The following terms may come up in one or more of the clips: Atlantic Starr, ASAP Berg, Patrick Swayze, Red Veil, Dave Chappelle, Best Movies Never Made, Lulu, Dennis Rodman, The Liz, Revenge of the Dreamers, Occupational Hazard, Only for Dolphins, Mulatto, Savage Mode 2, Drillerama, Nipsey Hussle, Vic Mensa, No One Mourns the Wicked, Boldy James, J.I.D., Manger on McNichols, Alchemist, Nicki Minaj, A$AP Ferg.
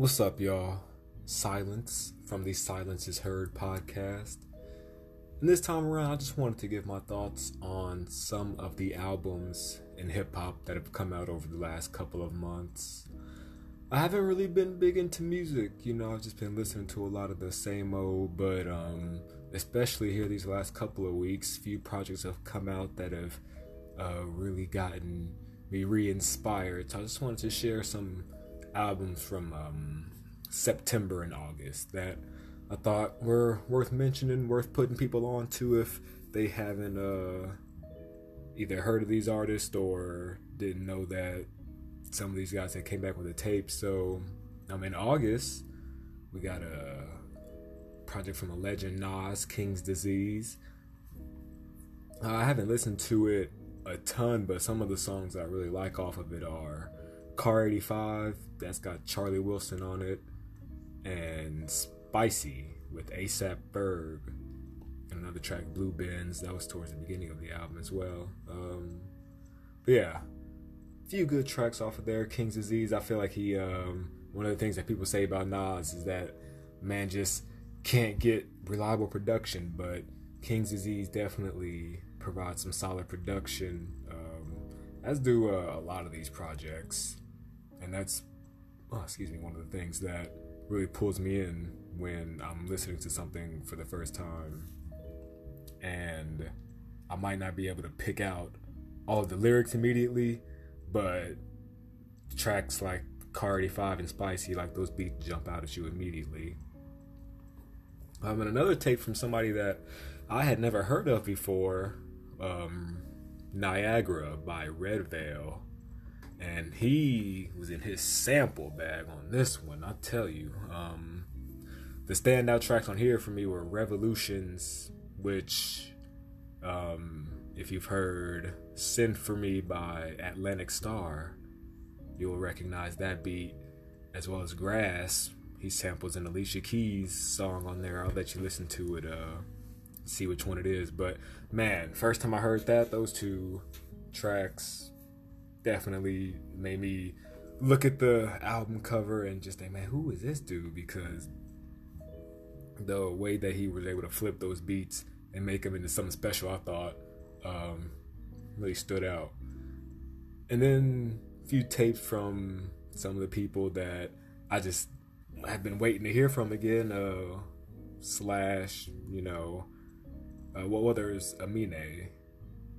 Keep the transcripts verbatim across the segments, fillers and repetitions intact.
What's up, y'all? Silence from the Silence is Heard podcast. And this time around, I just wanted to give my thoughts on some of the albums in hip-hop that have come out over the last couple of months. I haven't really been big into music, you know, I've just been listening to a lot of the same old, but um, especially here these last couple of weeks, few projects have come out that have uh, really gotten me re-inspired. So I just wanted to share some albums from um, September and August that I thought were worth mentioning, worth putting people on to if they haven't uh, either heard of these artists or didn't know that some of these guys that came back with a tape. So um, in August, we got a project from a legend, Nas, King's Disease. Uh, I haven't listened to it a ton, but some of the songs I really like off of it are Car eighty-five, that's got Charlie Wilson on it, and Spicy with ASAP Berg, and another track, Blue Bends, that was towards the beginning of the album as well. Um, but yeah, a few good tracks off of there. King's Disease, I feel like he, um, one of the things that people say about Nas is that man just can't get reliable production, but King's Disease definitely provides some solid production, um, as do uh, a lot of these projects. And that's, oh, excuse me, one of the things that really pulls me in when I'm listening to something for the first time. And I might not be able to pick out all the lyrics immediately, but tracks like Car eighty-five and Spicy, like those beats jump out at you immediately. Um, and another tape from somebody that I had never heard of before, um, Niagara by Red Veil. And he was in his sample bag on this one, I tell you. Um, the standout tracks on here for me were Revolutions, which, um, if you've heard Send For Me by Atlantic Starr, you'll recognize that beat, as well as Grass. He samples an Alicia Keys song on there. I'll let you listen to it, uh, see which one it is. But man, first time I heard that, those two tracks definitely made me look at the album cover and just think, man, who is this dude? Because the way that he was able to flip those beats and make them into something special, I thought, um, really stood out. And then a few tapes from some of the people that I just have been waiting to hear from again, uh, slash, you know, uh, well, well, there's Aminé.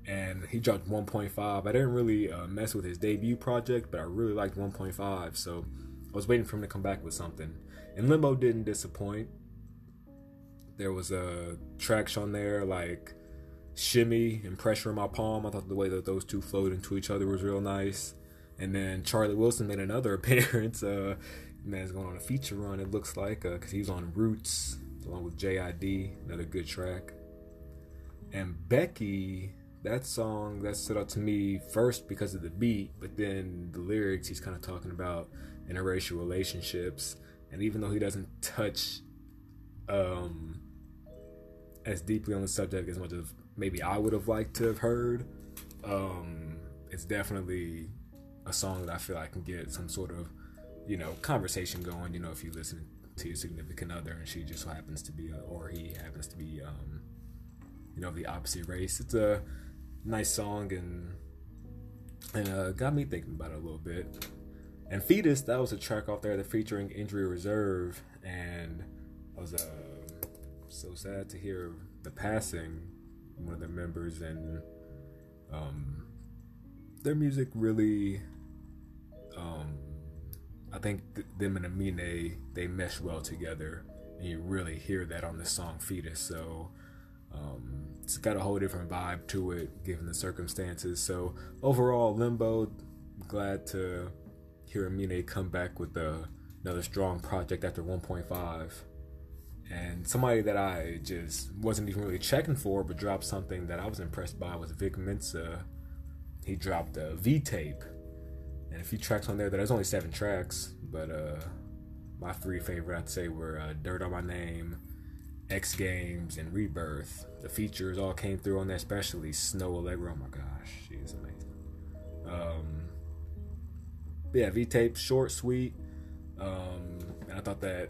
And he dropped one point five. I didn't really uh, mess with his debut project, but I really liked one point five, so I was waiting for him to come back with something. And Limbo didn't disappoint. There was a track on there like Shimmy and Pressure in My Palm. I thought the way that those two flowed into each other was real nice. And then Charlie Wilson made another appearance. Uh, man's going on a feature run, it looks like, because uh, he was on Roots along with J I D, another good track. And Becky, that song that stood out to me first because of the beat, but then the lyrics, he's kind of talking about interracial relationships. And even though he doesn't touch um, as deeply on the subject as much as maybe I would have liked to have heard, um, it's definitely a song that I feel I can get some sort of, you know, conversation going, you know, if you listen to your significant other and she just happens to be, or he happens to be, um, you know, the opposite race. It's a nice song, and and uh, got me thinking about it a little bit. And Fetus, that was a track off there that featuring Injury Reserve, and I was uh, so sad to hear the passing of one of the members. And um, their music really, um, I think th- them and Aminé, they mesh well together, and you really hear that on the song Fetus. So um, it's got a whole different vibe to it given the circumstances. So overall, Limbo, glad to hear Aminé come back with uh, another strong project after one point five, and somebody that I just wasn't even really checking for but dropped something that I was impressed by was Vic Mensa. He dropped a V-Tape and a few tracks on there. There's only seven tracks, but uh, my three favorite I'd say were uh, Dirt on My Name, X Games, and Rebirth. The features all came through on that, especially Snow Allegro. Oh my gosh, she is amazing. Um, yeah, V-Tape, short, sweet. Um, and I thought that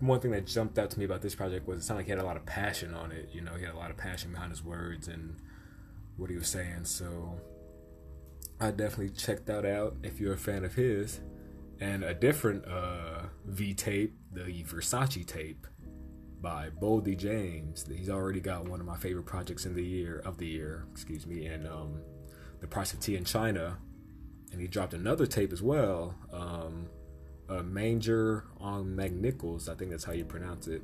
one thing that jumped out to me about this project was it sounded like he had a lot of passion on it. You know, he had a lot of passion behind his words and what he was saying. So I definitely checked that out if you're a fan of his. And a different uh, V-Tape, the Versace Tape by Boldy James. He's already got one of my favorite projects in the year, of the year, excuse me, and um, The Price of Tea in China. And he dropped another tape as well, um, a Manger on McNichols, I think that's how you pronounce it.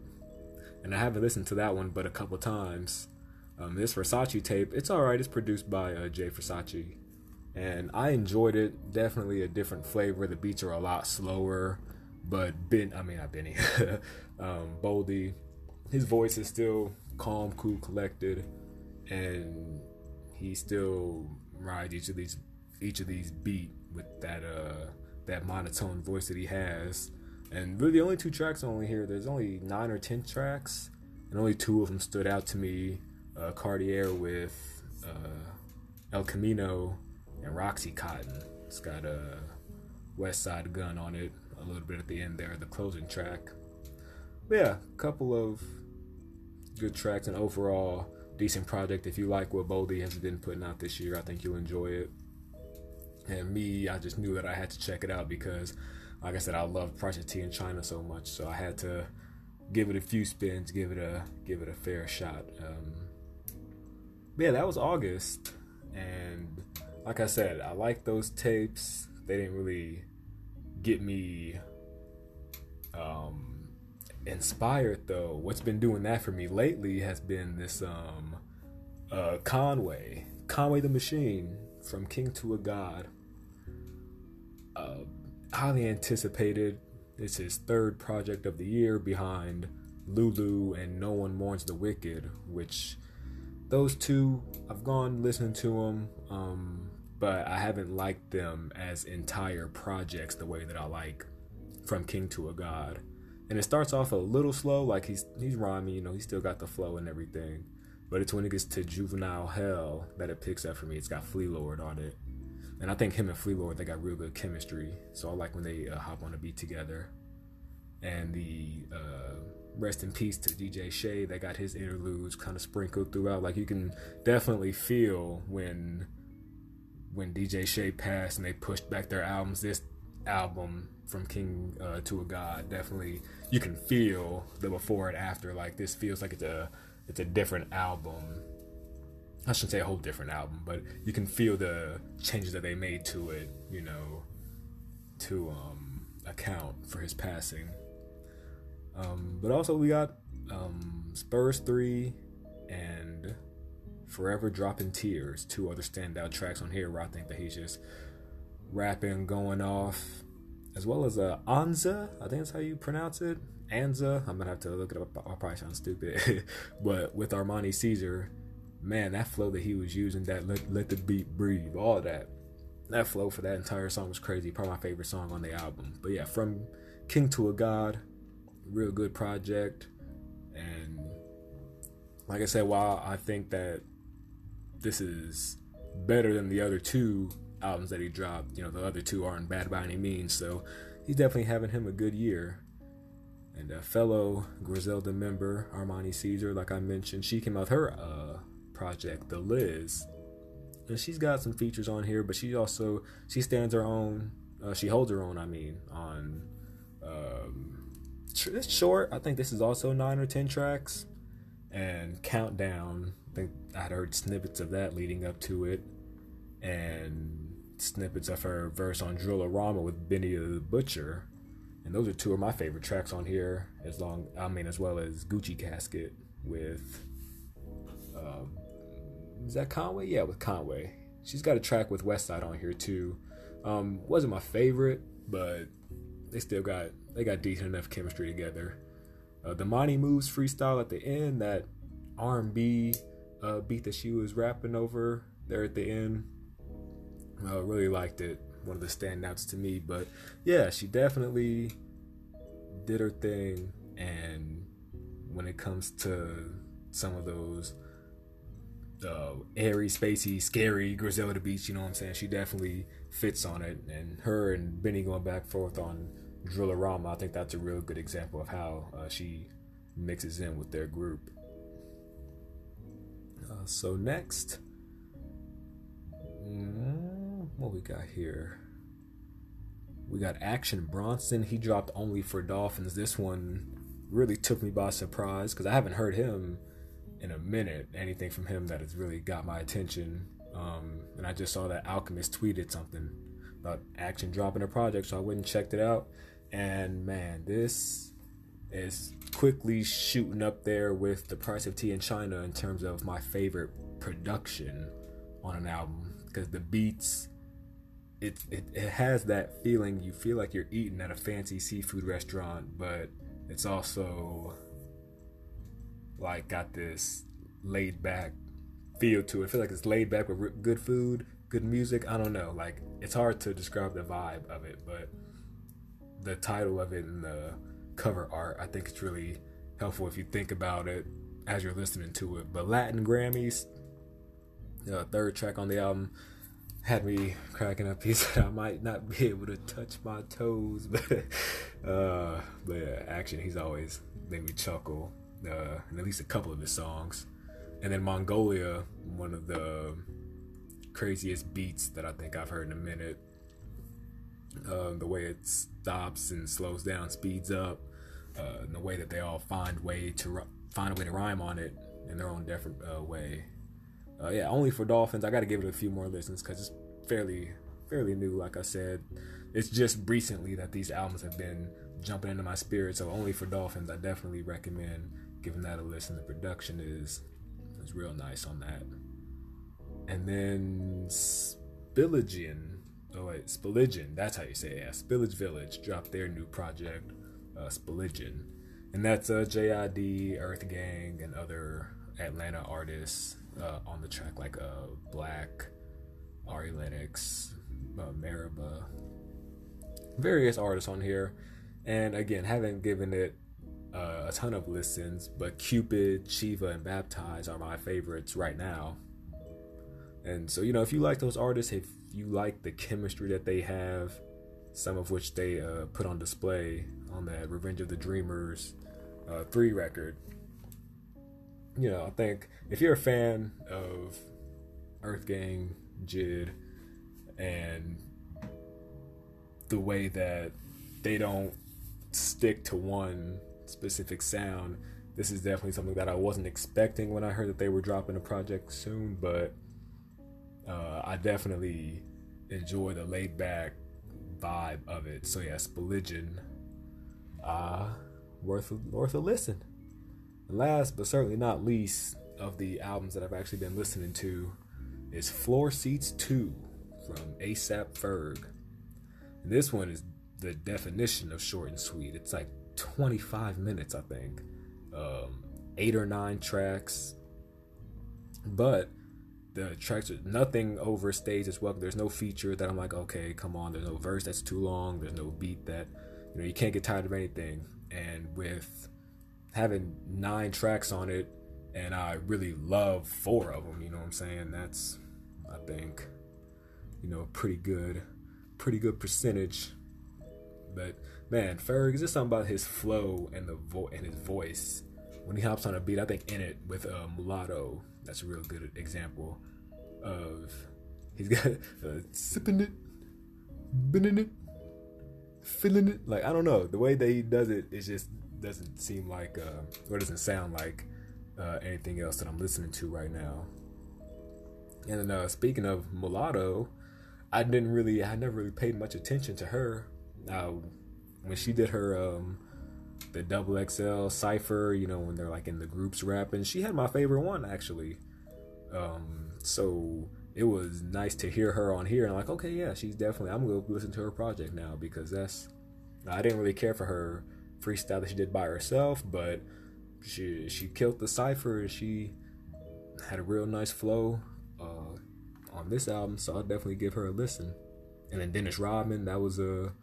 And I haven't listened to that one but a couple times. Um, this Versace tape, it's alright, it's produced by uh, Jay Versace. And I enjoyed it, definitely a different flavor. The beats are a lot slower, but Ben, I mean not Benny, um, Boldy, his voice is still calm, cool, collected, and he still rides each of these each of these beat with that uh that monotone voice that he has. And really the only two tracks I only hear, there's only nine or ten tracks, and only two of them stood out to me, uh, Cartier with uh, El Camino and Roxy Cotton. It's got a West Side Gun on it a little bit at the end there, the closing track. But yeah, a couple of good tracks and overall decent project. If you like what Boldy has been putting out this year, I think you'll enjoy it. And me, I just knew that I had to check it out because, like I said, I love Price of Tea in China so much, so I had to give it a few spins, give it a give it a fair shot. Um, but yeah, that was August, and like I said, I like those tapes. They didn't really get me um, inspired though. What's been doing that for me lately has been this um, uh, Conway, Conway the Machine. From King to a God, uh, highly anticipated. It's his third project of the year behind Lulu and No One Mourns the Wicked, which those two, I've gone listening to them, um, but I haven't liked them as entire projects the way that I like From King to a God. And it starts off a little slow, like he's, he's rhyming, you know, he's still got the flow and everything. But it's when it gets to Juvenile Hell that it picks up for me. It's got Flea Lord on it. And I think him and Flea Lord, they got real good chemistry. So I like when they uh, hop on a beat together. And the uh, rest in peace to D J Shay, they got his interludes kind of sprinkled throughout. Like you can definitely feel when when D J Shay passed and they pushed back their albums. This album, From King uh, to a God, definitely you can feel the before and after. Like this feels like it's a... It's a different album. I shouldn't say a whole different album, but you can feel the changes that they made to it, you know, to um, account for his passing. Um, but also we got um, Spurs three and Forever Dropping Tears, two other standout tracks on here where I think that he's just rapping, going off, as well as uh, Anza, I think that's how you pronounce it. Anza, I'm gonna have to look it up, I'll probably sound stupid, but with Armani Caesar, man, that flow that he was using, that let, let the beat breathe, all that, that flow for that entire song was crazy, probably my favorite song on the album. But yeah, From King to a God, real good project, and like I said, while I think that this is better than the other two albums that he dropped, you know, the other two aren't bad by any means, so he's definitely having him a good year. And a fellow Griselda member, Armani Caesar, like I mentioned, she came out with her uh, project, The Liz. And she's got some features on here, but she also, she stands her own, uh, she holds her own, I mean, on, um, it's short. I think this is also nine or ten tracks. And Countdown, I think I'd heard snippets of that leading up to it. And snippets of her verse on Drillerama with Benny the Butcher. And those are two of my favorite tracks on here, as long, I mean, as well as Gucci Casket with, um, is that Conway? Yeah, with Conway. She's got a track with Westside on here too. Um, wasn't my favorite, but they still got, they got decent enough chemistry together. Uh, the Monty Moves freestyle at the end, that R and B uh, beat that she was rapping over there at the end. I uh, really liked it. One of the standouts to me. But yeah, she definitely did her thing, and when it comes to some of those uh, airy, spacey, scary Griselda beats, you know what I'm saying, she definitely fits on it. And her and Benny going back forth on Drillerama, I think that's a real good example of how uh, she mixes in with their group. Uh, so next, what we got here? We got Action Bronson. He dropped Only for Dolphins. This one really took me by surprise because I haven't heard him in a minute, anything from him that has really got my attention. Um, and I just saw that Alchemist tweeted something about Action dropping a project, so I went and checked it out. And man, this is quickly shooting up there with The Price of Tea in China in terms of my favorite production on an album, because the beats, it, it it has that feeling. You feel like you're eating at a fancy seafood restaurant, but it's also like got this laid back feel to it. I feel like it's laid back with good food, good music. I don't know, like it's hard to describe the vibe of it, but the title of it and the cover art, I think it's really helpful if you think about it as you're listening to it. But Latin Grammys, the third track on the album, had me cracking up. He said, I might not be able to touch my toes, but uh but yeah, Action, he's always made me chuckle uh in at least a couple of his songs. And then Mongolia, one of the craziest beats that I think I've heard in a minute. Um, the way it stops and slows down, speeds up, uh, and the way that they all find way to find a way to rhyme on it in their own different uh, way. Uh, yeah, Only for Dolphins, I got to give it a few more listens because it's fairly, fairly new. Like I said, it's just recently that these albums have been jumping into my spirit. So Only for Dolphins, I definitely recommend giving that a listen. The production is is real nice on that. And then Spilligion. Oh wait, Spilligion, that's how you say it. Yeah. Spillage Village dropped their new project, uh, Spilligion. And that's uh, J I D, Earth Gang, and other Atlanta artists uh, on the track, like uh, Black, Ari Lennox, uh, Mariba, various artists on here. And again, haven't given it uh, a ton of listens, but Cupid, Shiva, and Baptize are my favorites right now. And so, you know, if you like those artists, if you like the chemistry that they have, some of which they uh, put on display on that Revenge of the Dreamers uh, three record, you know, I think if you're a fan of Earth Gang, J I D, and the way that they don't stick to one specific sound, this is definitely something that I wasn't expecting when I heard that they were dropping a project soon, but Uh, I definitely enjoy the laid back vibe of it. So yeah, Spilligion, uh, worth, worth a listen. And last but certainly not least of the albums that I've actually been listening to is Floor Seats two from ASAP Ferg. And this one is the definition of short and sweet. It's like twenty-five minutes, I think, um, eight or nine tracks, but the tracks are nothing overstaged as well. There's no feature that I'm like, okay, come on. There's no verse that's too long. There's no beat that, you know, you can't get tired of anything. And with having nine tracks on it, and I really love four of them, you know what I'm saying? That's, I think, you know, pretty good, pretty good percentage. But man, Ferg, is just something about his flow and the vo- and his voice. When he hops on a beat, I think In It with uh, Mulatto, that's a real good example of, he's got uh, sipping it, bending it, feeling it. Like, I don't know, the way that he does it, it just doesn't seem like, uh, or doesn't sound like uh, anything else that I'm listening to right now. And then uh, speaking of Mulatto, I didn't really, I never really paid much attention to her. Now, when she did her, um, the double X L cypher, you know, when they're like in the groups rapping, she had my favorite one actually. Um, so it was nice to hear her on here, and I'm like, okay, yeah, she's definitely, I'm gonna listen to her project now, because that's, I didn't really care for her freestyle that she did by herself, but she she killed the cypher, and she had a real nice flow uh, on this album, so I'll definitely give her a listen. And then Dennis Rodman, that was a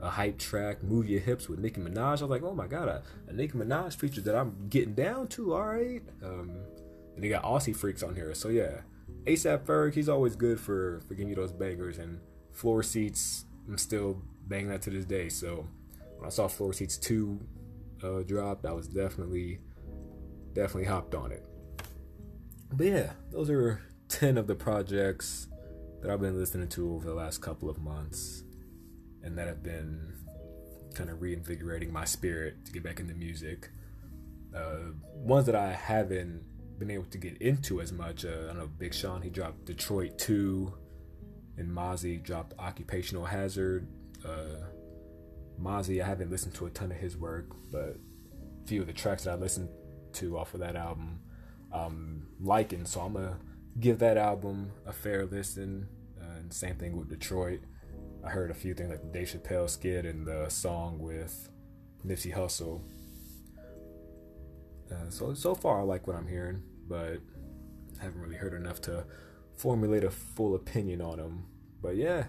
A hype track, Move Your Hips with Nicki Minaj. I was like, oh my god, a, a Nicki Minaj feature that I'm getting down to, alright. Um, and they got Aussie Freaks on here. So yeah, ASAP Ferg, he's always good for, for giving you those bangers. And Floor Seats, I'm still banging that to this day. So when I saw Floor Seats two uh, drop, I was definitely, definitely hopped on it. But yeah, those are ten of the projects that I've been listening to over the last couple of months, and that have been kind of reinvigorating my spirit to get back into music. Uh, ones that I haven't been able to get into as much, uh, I don't know, Big Sean, he dropped Detroit two, and Mozzie dropped Occupational Hazard. Uh, Mozzie, I haven't listened to a ton of his work, but a few of the tracks that I listened to off of that album um liking, so I'm gonna give that album a fair listen. Uh, and same thing with Detroit. I heard a few things like the Dave Chappelle skit and the song with Nipsey Hussle. Uh, so so far I like what I'm hearing, but haven't really heard enough to formulate a full opinion on them. But yeah,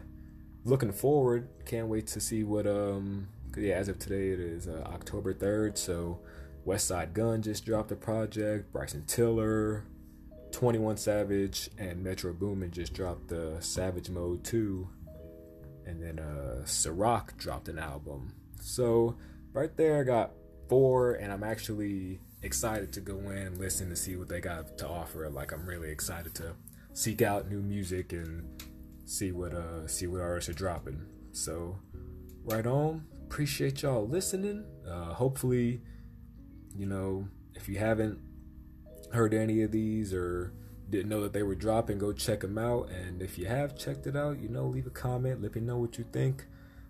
looking forward, can't wait to see what um cause yeah, as of today it is uh, October third, so Westside Gun just dropped a project, Bryson Tiller, twenty-one Savage, and Metro Boomin just dropped the Savage Mode two, and then uh, Ciroc dropped an album. So right there I got four, and I'm actually excited to go in and listen to see what they got to offer. Like, I'm really excited to seek out new music and see what uh see what artists are dropping. So right on, appreciate y'all listening. Uh, hopefully, you know, if you haven't heard any of these or didn't know that they were dropping, go check them out. And if you have checked it out, you know, leave a comment, let me know what you think.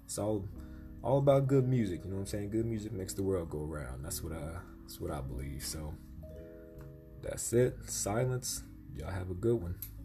It's all all about good music, you know what I'm saying? Good music makes the world go round. That's what I that's what I believe. So that's it. Silence. Y'all have a good one.